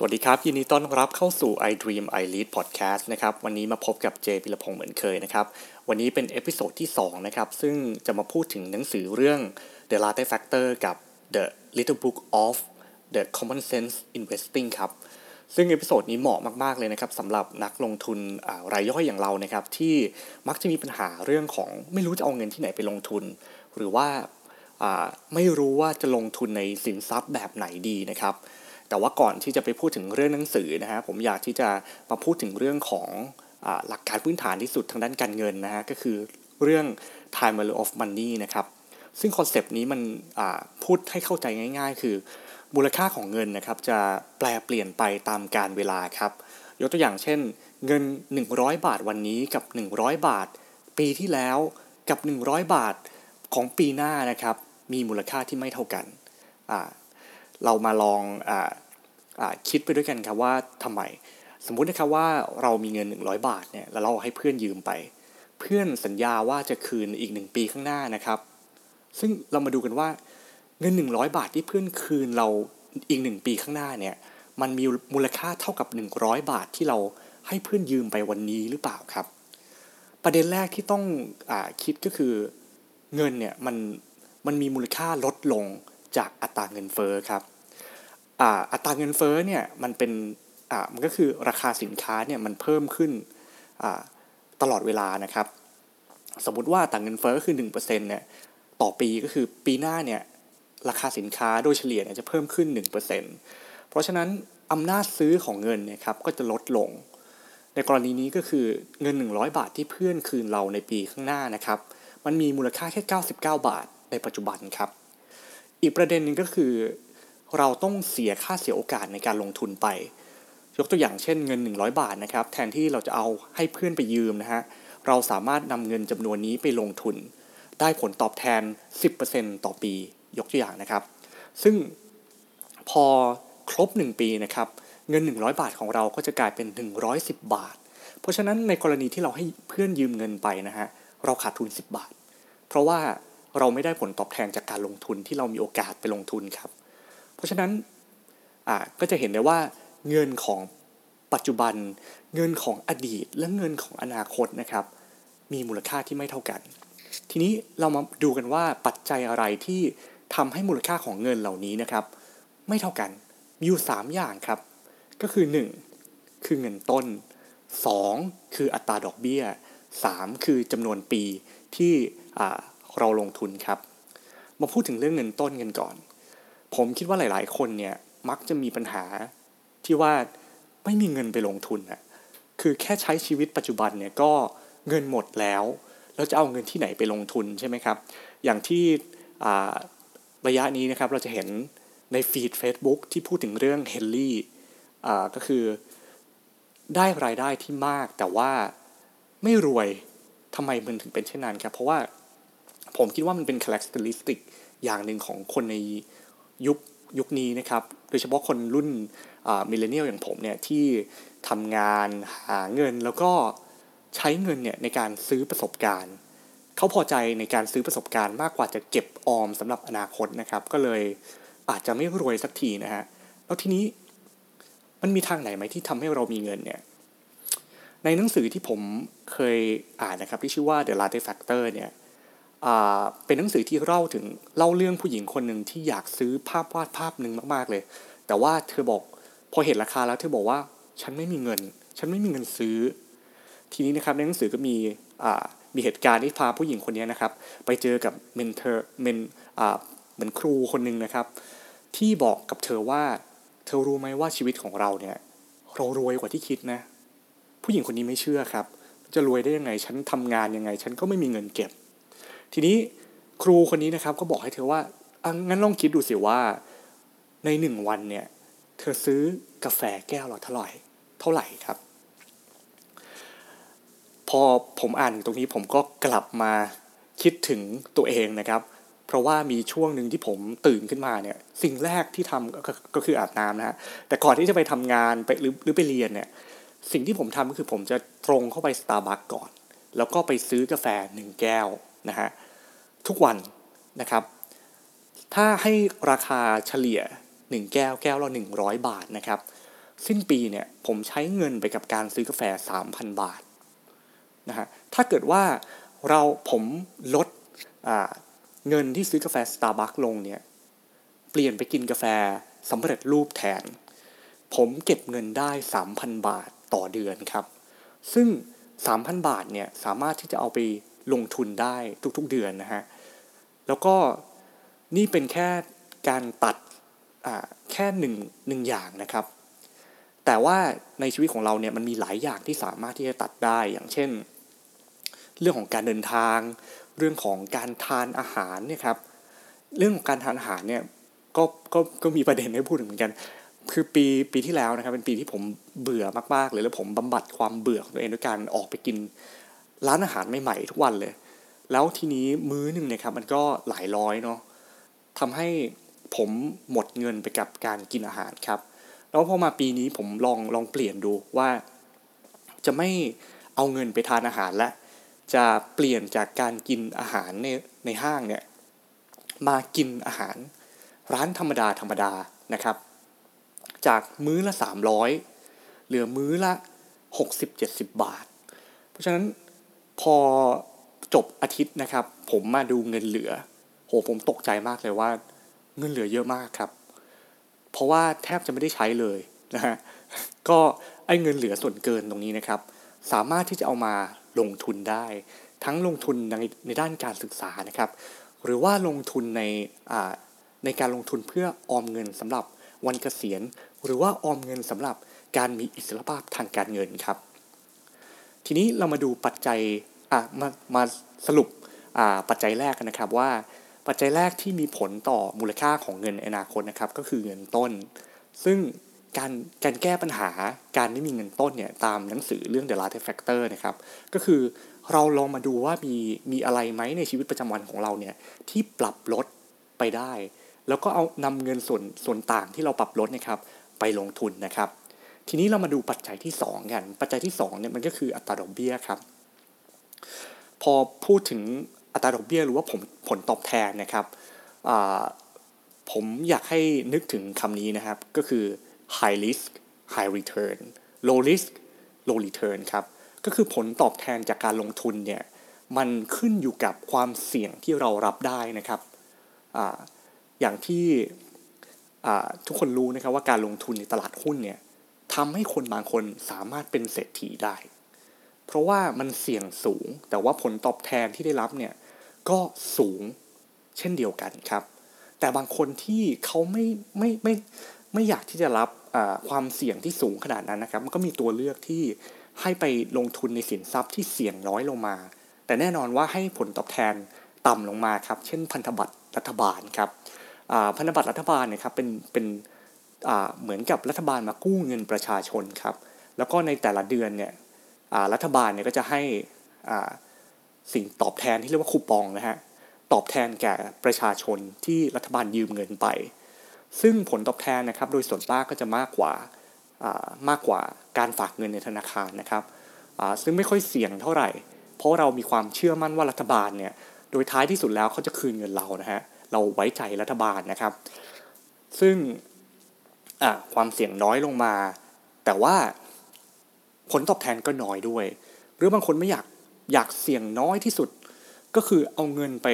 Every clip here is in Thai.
สวัสดีครับยินดีต้อนรับเข้าสู่ iDream iLead Podcast นะครับวันนี้มาพบกับเจพิรพงษ์เหมือนเคยนะครับวันนี้เป็นเอพิโซดที่2นะครับซึ่งจะมาพูดถึงหนังสือเรื่อง The Latte Factor กับ The Little Book of The Common Sense Investing ครับซึ่งเอพิโซดนี้เหมาะมากๆเลยนะครับสำหรับนักลงทุนรายย่อยอย่างเรานะครับที่มักจะมีปัญหาเรื่องของไม่รู้จะเอาเงินที่ไหนไปลงทุนหรือว่าไม่รู้ว่าจะลงทุนในสินทรัพย์แบบไหนดีนะครับแต่ว่าก่อนที่จะไปพูดถึงเรื่องหนังสือนะฮะผมอยากที่จะมาพูดถึงเรื่องของหลักการพื้นฐานที่สุดทางด้านการเงินนะฮะก็คือเรื่อง Time Value of Money นะครับซึ่งคอนเซปต์นี้มันพูดให้เข้าใจง่ายๆคือมูลค่าของเงินนะครับจะแปรเปลี่ยนไปตามกาลเวลาครับยกตัวอย่างเช่นเงิน100บาทวันนี้กับ100บาทปีที่แล้วกับ100บาทของปีหน้านะครับมีมูลค่าที่ไม่เท่ากันเรามาลองคิดไปด้วยกันครับว่าทำไมสมมุตินะครับว่าเรามีเงิน100บาทเนี่ยแล้วเราให้เพื่อนยืมไปเพื่อนสัญญาว่าจะคืนอีก1ปีข้างหน้านะครับซึ่งเรามาดูกันว่าเงิน100บาทที่เพื่อนคืนเราอีก1ปีข้างหน้าเนี่ยมันมีมูลค่าเท่ากับ100บาทที่เราให้เพื่อนยืมไปวันนี้หรือเปล่าครับประเด็นแรกที่ต้องคิดก็คือเงินเนี่ยมันมีมูลค่าลดลงจากอัตราเงินเฟ้อครับอัตราเงินเฟ้อเนี่ยมันเป็นมันก็คือราคาสินค้าเนี่ยมันเพิ่มขึ้นตลอดเวลานะครับสมมุติว่าอัตราเงินเฟ้อคือ 1% เนี่ยต่อปีก็คือปีหน้าเนี่ยราคาสินค้าโดยเฉลี่ยเนี่ยจะเพิ่มขึ้น 1% เพราะฉะนั้นอำนาจซื้อของเงินเนี่ยครับก็จะลดลงในกรณีนี้ก็คือเงิน100บาทที่เพื่อนคืนเราในปีข้างหน้านะครับมันมีมูลค่าแค่99บาทในปัจจุบันครับอีกประเด็นนึงก็คือเราต้องเสียค่าเสียโอกาสในการลงทุนไปยกตัวอย่างเช่นเงิน100บาทนะครับแทนที่เราจะเอาให้เพื่อนไปยืมนะฮะเราสามารถนำเงินจำนวนนี้ไปลงทุนได้ผลตอบแทน 10% ต่อปียกตัวอย่างนะครับซึ่งพอครบ1ปีนะครับเงิน100บาทของเราก็จะกลายเป็น110บาทเพราะฉะนั้นในกรณีที่เราให้เพื่อนยืมเงินไปนะฮะเราขาดทุน10บาทเพราะว่าเราไม่ได้ผลตอบแทนจากการลงทุนที่เรามีโอกาสไปลงทุนครับเพราะฉะนั้นก็จะเห็นได้ว่าเงินของปัจจุบันเงินของอดีตและเงินของอนาคตนะครับมีมูลค่าที่ไม่เท่ากันทีนี้เรามาดูกันว่าปัจจัยอะไรที่ทำให้มูลค่าของเงินเหล่านี้นะครับไม่เท่ากันมีอยู่3อย่างครับก็คือ1คือเงินต้น2คืออัตราดอกเบี้ย3คือจำนวนปีที่เราลงทุนครับมาพูดถึงเรื่องเงินต้นกันก่อนผมคิดว่าหลายๆคนเนี่ยมักจะมีปัญหาที่ว่าไม่มีเงินไปลงทุนนะคือแค่ใช้ชีวิตปัจจุบันเนี่ยก็เงินหมดแล้วแล้วจะเอาเงินที่ไหนไปลงทุนใช่ไหมครับอย่างที่ระยะนี้นะครับเราจะเห็นในฟีด Facebook ที่พูดถึงเรื่องเฮนรี่ก็คือได้รายได้ที่มากแต่ว่าไม่รวยทำไมมันถึงเป็นเช่นนั้นครับเพราะว่าผมคิดว่ามันเป็น characteristic อย่างหนึ่งของคนในยุคนี้นะครับโดยเฉพาะคนรุ่นmillennial อย่างผมเนี่ยที่ทำงานหาเงินแล้วก็ใช้เงินเนี่ยในการซื้อประสบการณ์เขาพอใจในการซื้อประสบการณ์มากกว่าจะเก็บออมสำหรับอนาคตนะครับก็เลยอาจจะไม่รวยสักทีนะฮะแล้วทีนี้มันมีทางไหนไหมที่ทำให้เรามีเงินเนี่ยในหนังสือที่ผมเคยอ่านนะครับที่ชื่อว่า The Latte Factor เนี่ยเป็นหนังสือที่เล่าเรื่องผู้หญิงคนหนึ่งที่อยากซื้อภาพวาดภาพหนึ่งมากๆเลยแต่ว่าเธอบอกพอเห็นราคาแล้วเธอบอกว่าฉันไม่มีเงินซื้อทีนี้นะครับในหนังสือก็มีเหตุการณ์ที่พาผู้หญิงคนนี้นะครับไปเจอกับเหมือนครูคนหนึ่งนะครับที่บอกกับเธอว่าเธอรู้ไหมว่าชีวิตของเราเนี่ยเรารวยกว่าที่คิดนะผู้หญิงคนนี้ไม่เชื่อครับจะรวยได้ยังไงฉันทำงานยังไงฉันก็ไม่มีเงินเก็บทีนี้ครูคนนี้นะครับก็บอกให้เธอว่างั้นลองคิดดูสิว่าใน1วันเนี่ยเธอซื้อกาแฟแก้วละเท่าไหร่ครับพอผมอ่านถึงตรงนี้ผมก็กลับมาคิดถึงตัวเองนะครับเพราะว่ามีช่วงนึงที่ผมตื่นขึ้นมาเนี่ยสิ่งแรกที่ทำก็คืออาบน้ำนะฮะแต่ก่อนที่จะไปทำงานไปหรือไปเรียนเนี่ยสิ่งที่ผมทำก็คือผมจะตรงเข้าไป Starbucks ก่อนแล้วก็ไปซื้อกาแฟ1แก้วนะฮะทุกวันนะครับถ้าให้ราคาเฉลี่ย1แก้วละ100บาทนะครับ สิ้นปีเนี่ยผมใช้เงินไปกับการซื้อกาแฟ 3,000 บาทนะฮะถ้าเกิดว่าผมลดเงินที่ซื้อกาแฟ Starbucks ลงเนี่ยเปลี่ยนไปกินกาแฟสำเร็จรูปแทนผมเก็บเงินได้ 3,000 บาทต่อเดือนครับซึ่ง 3,000 บาทเนี่ยสามารถที่จะเอาไปลงทุนได้ทุกๆเดือนนะฮะแล้วก็นี่เป็นแค่การตัดแค่หนึ่งอย่างนะครับแต่ว่าในชีวิตของเราเนี่ยมันมีหลายอย่างที่สามารถที่จะตัดได้อย่างเช่นเรื่องของการเดินทางเรื่องของการทานอาหารเนี่ยครับเรื่องของการทานอาหารเนี่ยก็มีประเด็นให้พูดถึงเหมือนกันคือปีที่แล้วนะครับเป็นปีที่ผมเบื่อมากๆเลยแล้วผมบำบัดความเบื่อของตัวเองด้วยการออกไปกินร้านอาหารใหม่ๆทุกวันเลยแล้วทีนี้มื้อนึงเนี่ยครับมันก็หลายร้อยเนาะทำให้ผมหมดเงินไปกับการกินอาหารครับแล้วพอมาปีนี้ผมลองเปลี่ยนดูว่าจะไม่เอาเงินไปทานอาหารแล้วจะเปลี่ยนจากการกินอาหารในห้างเนี่ยมากินอาหารร้านธรรมดานะครับจากมื้อละ300เหลือมื้อละ60-70 บาทเพราะฉะนั้นพอจบอาทิตย์นะครับผมมาดูเงินเหลือโหผมตกใจมากเลยว่าเงินเหลือเยอะมากครับเพราะว่าแทบจะไม่ได้ใช้เลยนะฮะก็ไอ้เงินเหลือส่วนเกินตรงนี้นะครับสามารถที่จะเอามาลงทุนได้ทั้งลงทุนในด้านการศึกษานะครับหรือว่าลงทุนในการลงทุนเพื่อออมเงินสำหรับวันเกษียณหรือว่าออมเงินสำหรับการมีอิสรภาพทางการเงินครับทีนี้เรามาดูปัจจัยมาสรุปปัจจัยแรกกันนะครับว่าปัจจัยแรกที่มีผลต่อมูลค่าของเงินในอนาคตนะครับก็คือเงินต้นซึ่งการแก้ปัญหาการไม่มีเงินต้นเนี่ยตามหนังสือเรื่อง The Latte Factor นะครับก็คือเราลองมาดูว่ามีอะไรไหมในชีวิตประจำวันของเราเนี่ยที่ปรับลดไปได้แล้วก็เอานำเงินส่วนต่างที่เราปรับลดนะครับไปลงทุนนะครับทีนี้เรามาดูปัจจัยที่2กันปัจจัยที่2เนี่ยมันก็คืออัตราดอกเบี้ยครับพอพูดถึงอัตราดอกเบี้ยหรือว่าผลตอบแทนนะครับผมอยากให้นึกถึงคำนี้นะครับก็คือ high risk high return low risk low return ครับก็คือผลตอบแทนจากการลงทุนเนี่ยมันขึ้นอยู่กับความเสี่ยงที่เรารับได้นะครับอย่างที่ทุกคนรู้นะครับว่าการลงทุนในตลาดหุ้นเนี่ยทำให้คนบางคนสามารถเป็นเศรษฐีได้เพราะว่ามันเสี่ยงสูงแต่ว่าผลตอบแทนที่ได้รับเนี่ยก็สูงเช่นเดียวกันครับแต่บางคนที่เขาไม่อยากที่จะรับความเสี่ยงที่สูงขนาดนั้นนะครับมันก็มีตัวเลือกที่ให้ไปลงทุนในสินทรัพย์ที่เสี่ยงน้อยลงมาแต่แน่นอนว่าให้ผลตอบแทนต่ำลงมาครับเช่นพันธบัตรรัฐบาลครับพันธบัตรรัฐบาลเนี่ยครับเป็นเหมือนกับรัฐบาลมากู้เงินประชาชนครับแล้วก็ในแต่ละเดือนเนี่ยรัฐบาลเนี่ยก็จะให้สิ่งตอบแทนที่เรียกว่าคูปองนะฮะตอบแทนแก่ประชาชนที่รัฐบาลยืมเงินไปซึ่งผลตอบแทนนะครับโดยส่วนมากก็จะมากกว่าการฝากเงินในธนาคารนะครับซึ่งไม่ค่อยเสี่ยงเท่าไหร่เพราะเรามีความเชื่อมั่นว่ารัฐบาลเนี่ยโดยท้ายที่สุดแล้วเขาจะคืนเงินเรานะฮะเราไว้ใจรัฐบาลนะครับซึ่งความเสี่ยงน้อยลงมาแต่ว่าผลตอบแทนก็น้อยด้วยหรือบางคนไม่อยากเสี่ยงน้อยที่สุดก็คือเอาเงินไป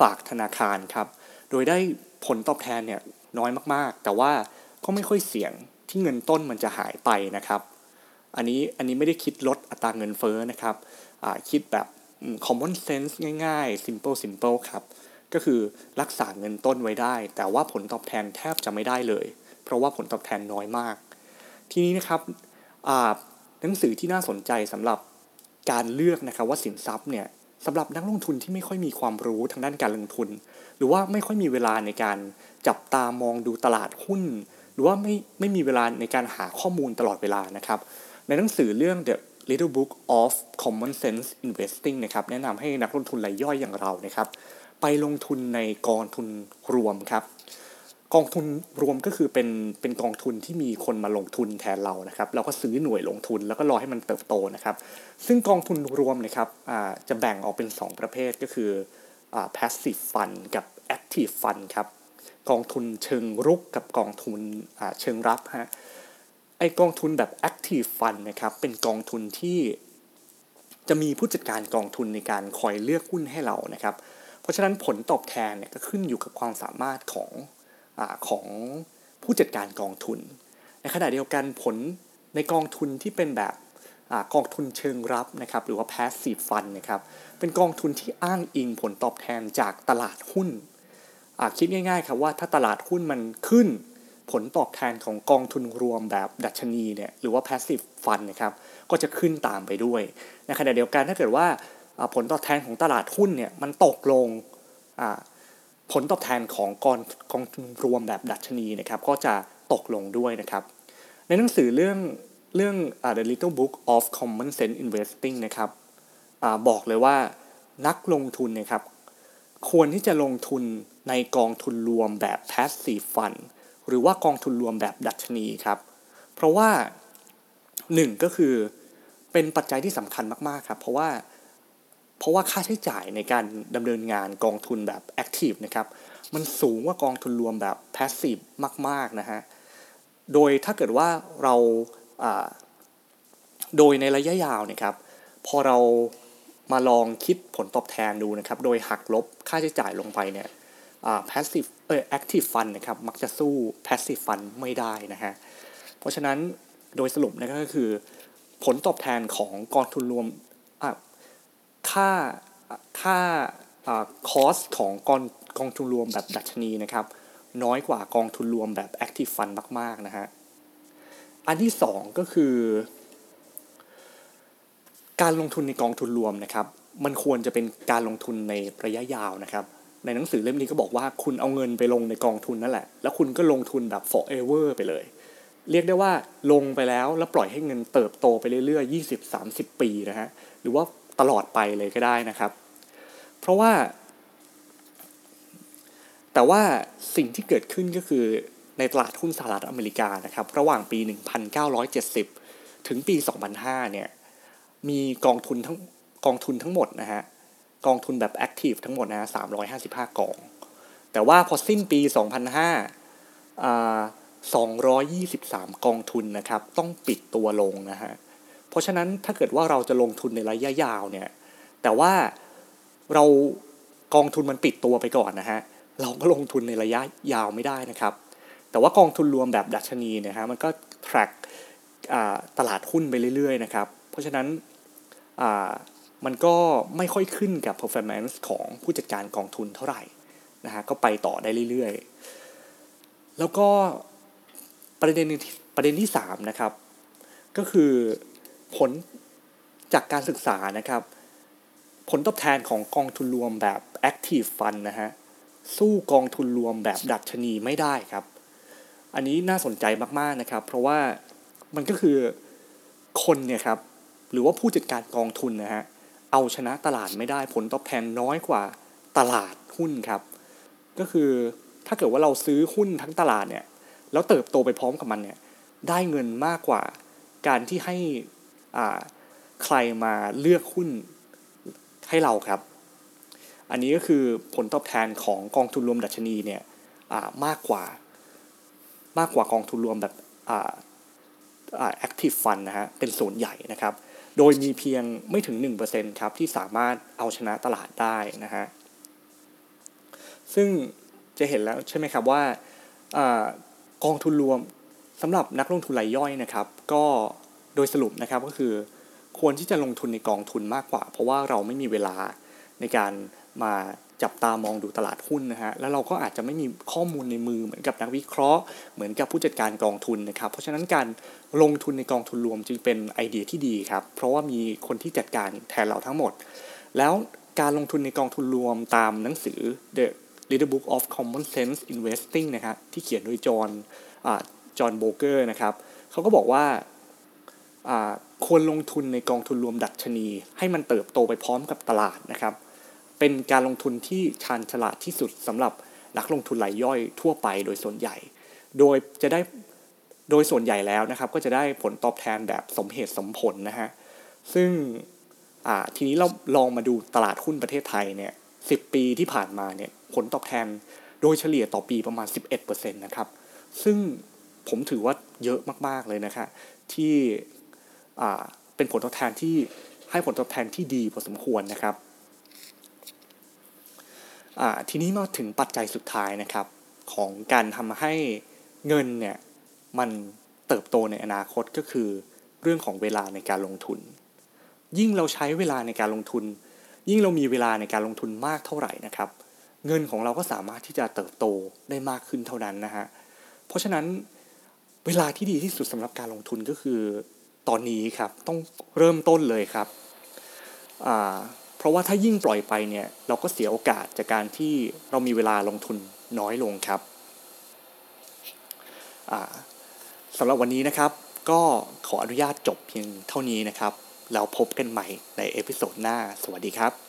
ฝากธนาคารครับโดยได้ผลตอบแทนเนี่ยน้อยมากๆแต่ว่าก็ไม่ค่อยเสี่ยงที่เงินต้นมันจะหายไปนะครับอันนี้ไม่ได้คิดลดอัตราเงินเฟ้อนะครับคิดแบบ common sense ง่ายๆ simple ครับก็คือรักษาเงินต้นไว้ได้แต่ว่าผลตอบแทนแทบจะไม่ได้เลยเพราะว่าผลตอบแทนน้อยมากทีนี้นะครับหนังสือที่น่าสนใจสำหรับการเลือกนะครับว่าสินทรัพย์เนี่ยสำหรับนักลงทุนที่ไม่ค่อยมีความรู้ทางด้านการลงทุนหรือว่าไม่ค่อยมีเวลาในการจับตามองดูตลาดหุ้นหรือว่าไม่มีเวลาในการหาข้อมูลตลอดเวลานะครับในหนังสือเรื่อง The Little Book of Common Sense Investing นะครับแนะนำให้นักลงทุนรายย่อยอย่างเรานะครับไปลงทุนในกองทุนรวมครับกองทุนรวมก็คือเป็นกองทุนที่มีคนมาลงทุนแทนเรานะครับเราก็ซื้อหน่วยลงทุนแล้วก็รอให้มันเติบโตนะครับซึ่งกองทุนรวมนะครับจะแบ่งออกเป็น2ประเภทก็คือ passive fund กับ active fund ครับกองทุนเชิงรุกกับกองทุนเชิงรับฮะ ไอกองทุนแบบ Active Fund นะครับเป็นกองทุนที่จะมีผู้จัดการกองทุนในการคอยเลือกหุ้นให้เรานะครับเพราะฉะนั้นผลตอบแทนเนี่ยก็ขึ้นอยู่กับความสามารถของผู้จัดการกองทุนในขณะเดียวกันผลในกองทุนที่เป็นแบบกองทุนเชิงรับนะครับหรือว่า Passive Fund นะครับเป็นกองทุนที่อ้างอิงผลตอบแทนจากตลาดหุ้นคิดง่ายๆครับว่าถ้าตลาดหุ้นมันขึ้นผลตอบแทนของกองทุนรวมแบบดัชนีเนี่ยหรือว่า Passive Fund นะครับก็จะขึ้นตามไปด้วยในขณะเดียวกันถ้าเกิดว่าผลตอบแทนของตลาดหุ้นเนี่ยมันตกลงผลตอบแทนของกองทุนรวมแบบดัชนีนะครับก็จะตกลงด้วยนะครับในหนังสือเรื่อง The Little Book of Common Sense Investing นะครับบอกเลยว่านักลงทุนนะครับควรที่จะลงทุนในกองทุนรวมแบบ Passive Fund หรือว่ากองทุนรวมแบบดัชนีครับเพราะว่า1ก็คือเป็นปัจจัยที่สำคัญมากๆครับเพราะว่าค่าใช้จ่ายในการดำเนินงานกองทุนแบบ Active นะครับมันสูงกว่ากองทุนรวมแบบ Passive มากๆนะฮะโดยถ้าเกิดว่าเราโดยในระยะยาวนะครับพอเรามาลองคิดผลตอบแทนดูนะครับโดยหักลบค่าใช้จ่ายลงไปเนี่ยActive Fund นะครับมักจะสู้ Passive Fund ไม่ได้นะฮะเพราะฉะนั้นโดยสรุปนะครับก็คือผลตอบแทนของกองทุนรวมค่าcost ของกองทุนรวมแบบดัชนีนะครับน้อยกว่ากองทุนรวมแบบ Active Fund มากๆนะฮะอันที่2ก็คือการลงทุนในกองทุนรวมนะครับมันควรจะเป็นการลงทุนในระยะยาวนะครับในหนังสือเล่มนี้ก็บอกว่าคุณเอาเงินไปลงในกองทุนนั่นแหละแล้วคุณก็ลงทุนแบบ forever ไปเลยเรียกได้ว่าลงไปแล้วปล่อยให้เงินเติบโตไปเรื่อยๆ 20-30 ปีนะฮะหรือว่าตลอดไปเลยก็ได้นะครับเพราะว่าแต่ว่าสิ่งที่เกิดขึ้นก็คือในตลาดหุ้นสหรัฐอเมริกานะครับระหว่างปี1970ถึงปี2005เนี่ยมีกองทุนทั้งหมดนะฮะกองทุนแบบแอคทีฟทั้งหมดนะ355กองแต่ว่าพอสิ้นปี2005223กองทุนนะครับต้องปิดตัวลงนะฮะเพราะฉะนั้นถ้าเกิดว่าเราจะลงทุนในระยะยาวเนี่ยแต่ว่าเรากองทุนมันปิดตัวไปก่อนนะฮะเราก็ลงทุนในระยะยาวไม่ได้นะครับแต่ว่ากองทุนรวมแบบดัชนีนะฮะมันก็ track ตลาดหุ้นไปเรื่อยๆนะครับเพราะฉะนั้นมันก็ไม่ค่อยขึ้นกับ performance ของผู้จัดการกองทุนเท่าไหร่นะฮะก็ไปต่อได้เรื่อยๆแล้วก็ประเด็นที่3นะครับก็คือผลจากการศึกษานะครับผลตอบแทนของกองทุนรวมแบบ Active Fund นะฮะสู้กองทุนรวมแบบดัชนีไม่ได้ครับอันนี้น่าสนใจมากๆนะครับเพราะว่ามันก็คือคนเนี่ยครับหรือว่าผู้จัดการกองทุนนะฮะเอาชนะตลาดไม่ได้ผลตอบแทนน้อยกว่าตลาดหุ้นครับก็คือถ้าเกิดว่าเราซื้อหุ้นทั้งตลาดเนี่ยแล้วเติบโตไปพร้อมกับมันเนี่ยได้เงินมากกว่าการที่ให้ใครมาเลือกหุ้นให้เราครับอันนี้ก็คือผลตอบแทนของกองทุนรวมดัชนีเนี่ยมากกว่ากองทุนรวมแบบActive Fund นะฮะเป็นส่วนใหญ่นะครับโดยมีเพียงไม่ถึง 1% ครับที่สามารถเอาชนะตลาดได้นะฮะซึ่งจะเห็นแล้วใช่ไหมครับว่ากองทุนรวมสำหรับนักลงทุนรายย่อยนะครับก็โดยสรุปนะครับก็คือควรที่จะลงทุนในกองทุนมากกว่าเพราะว่าเราไม่มีเวลาในการมาจับตามองดูตลาดหุ้นนะฮะแล้วเราก็อาจจะไม่มีข้อมูลในมือเหมือนกับนักวิเคราะห์เหมือนกับผู้จัดการกองทุนนะครับเพราะฉะนั้นการลงทุนในกองทุนรวมจึงเป็นไอเดียที่ดีครับเพราะว่ามีคนที่จัดการแทนเราทั้งหมดแล้วการลงทุนในกองทุนรวมตามหนังสือ The Little Book of Common Sense Investing นะครับที่เขียนโดยจอห์นโบเกอร์นะครับเขาก็บอกว่าควรลงทุนในกองทุนรวมดัชนีให้มันเติบโตไปพร้อมกับตลาดนะครับเป็นการลงทุนที่ชาญฉลาดที่สุดสำหรับนักลงทุนรายย่อยทั่วไปโดยส่วนใหญ่โดยส่วนใหญ่แล้วนะครับก็จะได้ผลตอบแทนแบบสมเหตุสมผลนะฮะซึ่งทีนี้เราลองมาดูตลาดหุ้นประเทศไทยเนี่ย10ปีที่ผ่านมาเนี่ยผลตอบแทนโดยเฉลี่ยต่อปีประมาณ 11% นะครับซึ่ง ผมถือว่าเยอะมากๆเลยนะคะที่เป็นผลตอบแทนที่ให้ผลตอบแทนที่ดีพอสมควรนะครับทีนี้มาถึงปัจจัยสุดท้ายนะครับของการทำให้เงินเนี่ยมันเติบโตในอนาคตก็คือเรื่องของเวลาในการลงทุนยิ่งเราใช้เวลาในการลงทุนยิ่งเรามีเวลาในการลงทุนมากเท่าไหร่นะครับเงินของเราก็สามารถที่จะเติบโตได้มากขึ้นเท่านั้นนะฮะเพราะฉะนั้นเวลาที่ดีที่สุดสำหรับการลงทุนก็คือตอนนี้ครับต้องเริ่มต้นเลยครับเพราะว่าถ้ายิ่งปล่อยไปเนี่ยเราก็เสียโอกาสจากการที่เรามีเวลาลงทุนน้อยลงครับสำหรับวันนี้นะครับก็ขออนุญาตจบเพียงเท่านี้นะครับแล้วพบกันใหม่ในเอพิโซดหน้าสวัสดีครับ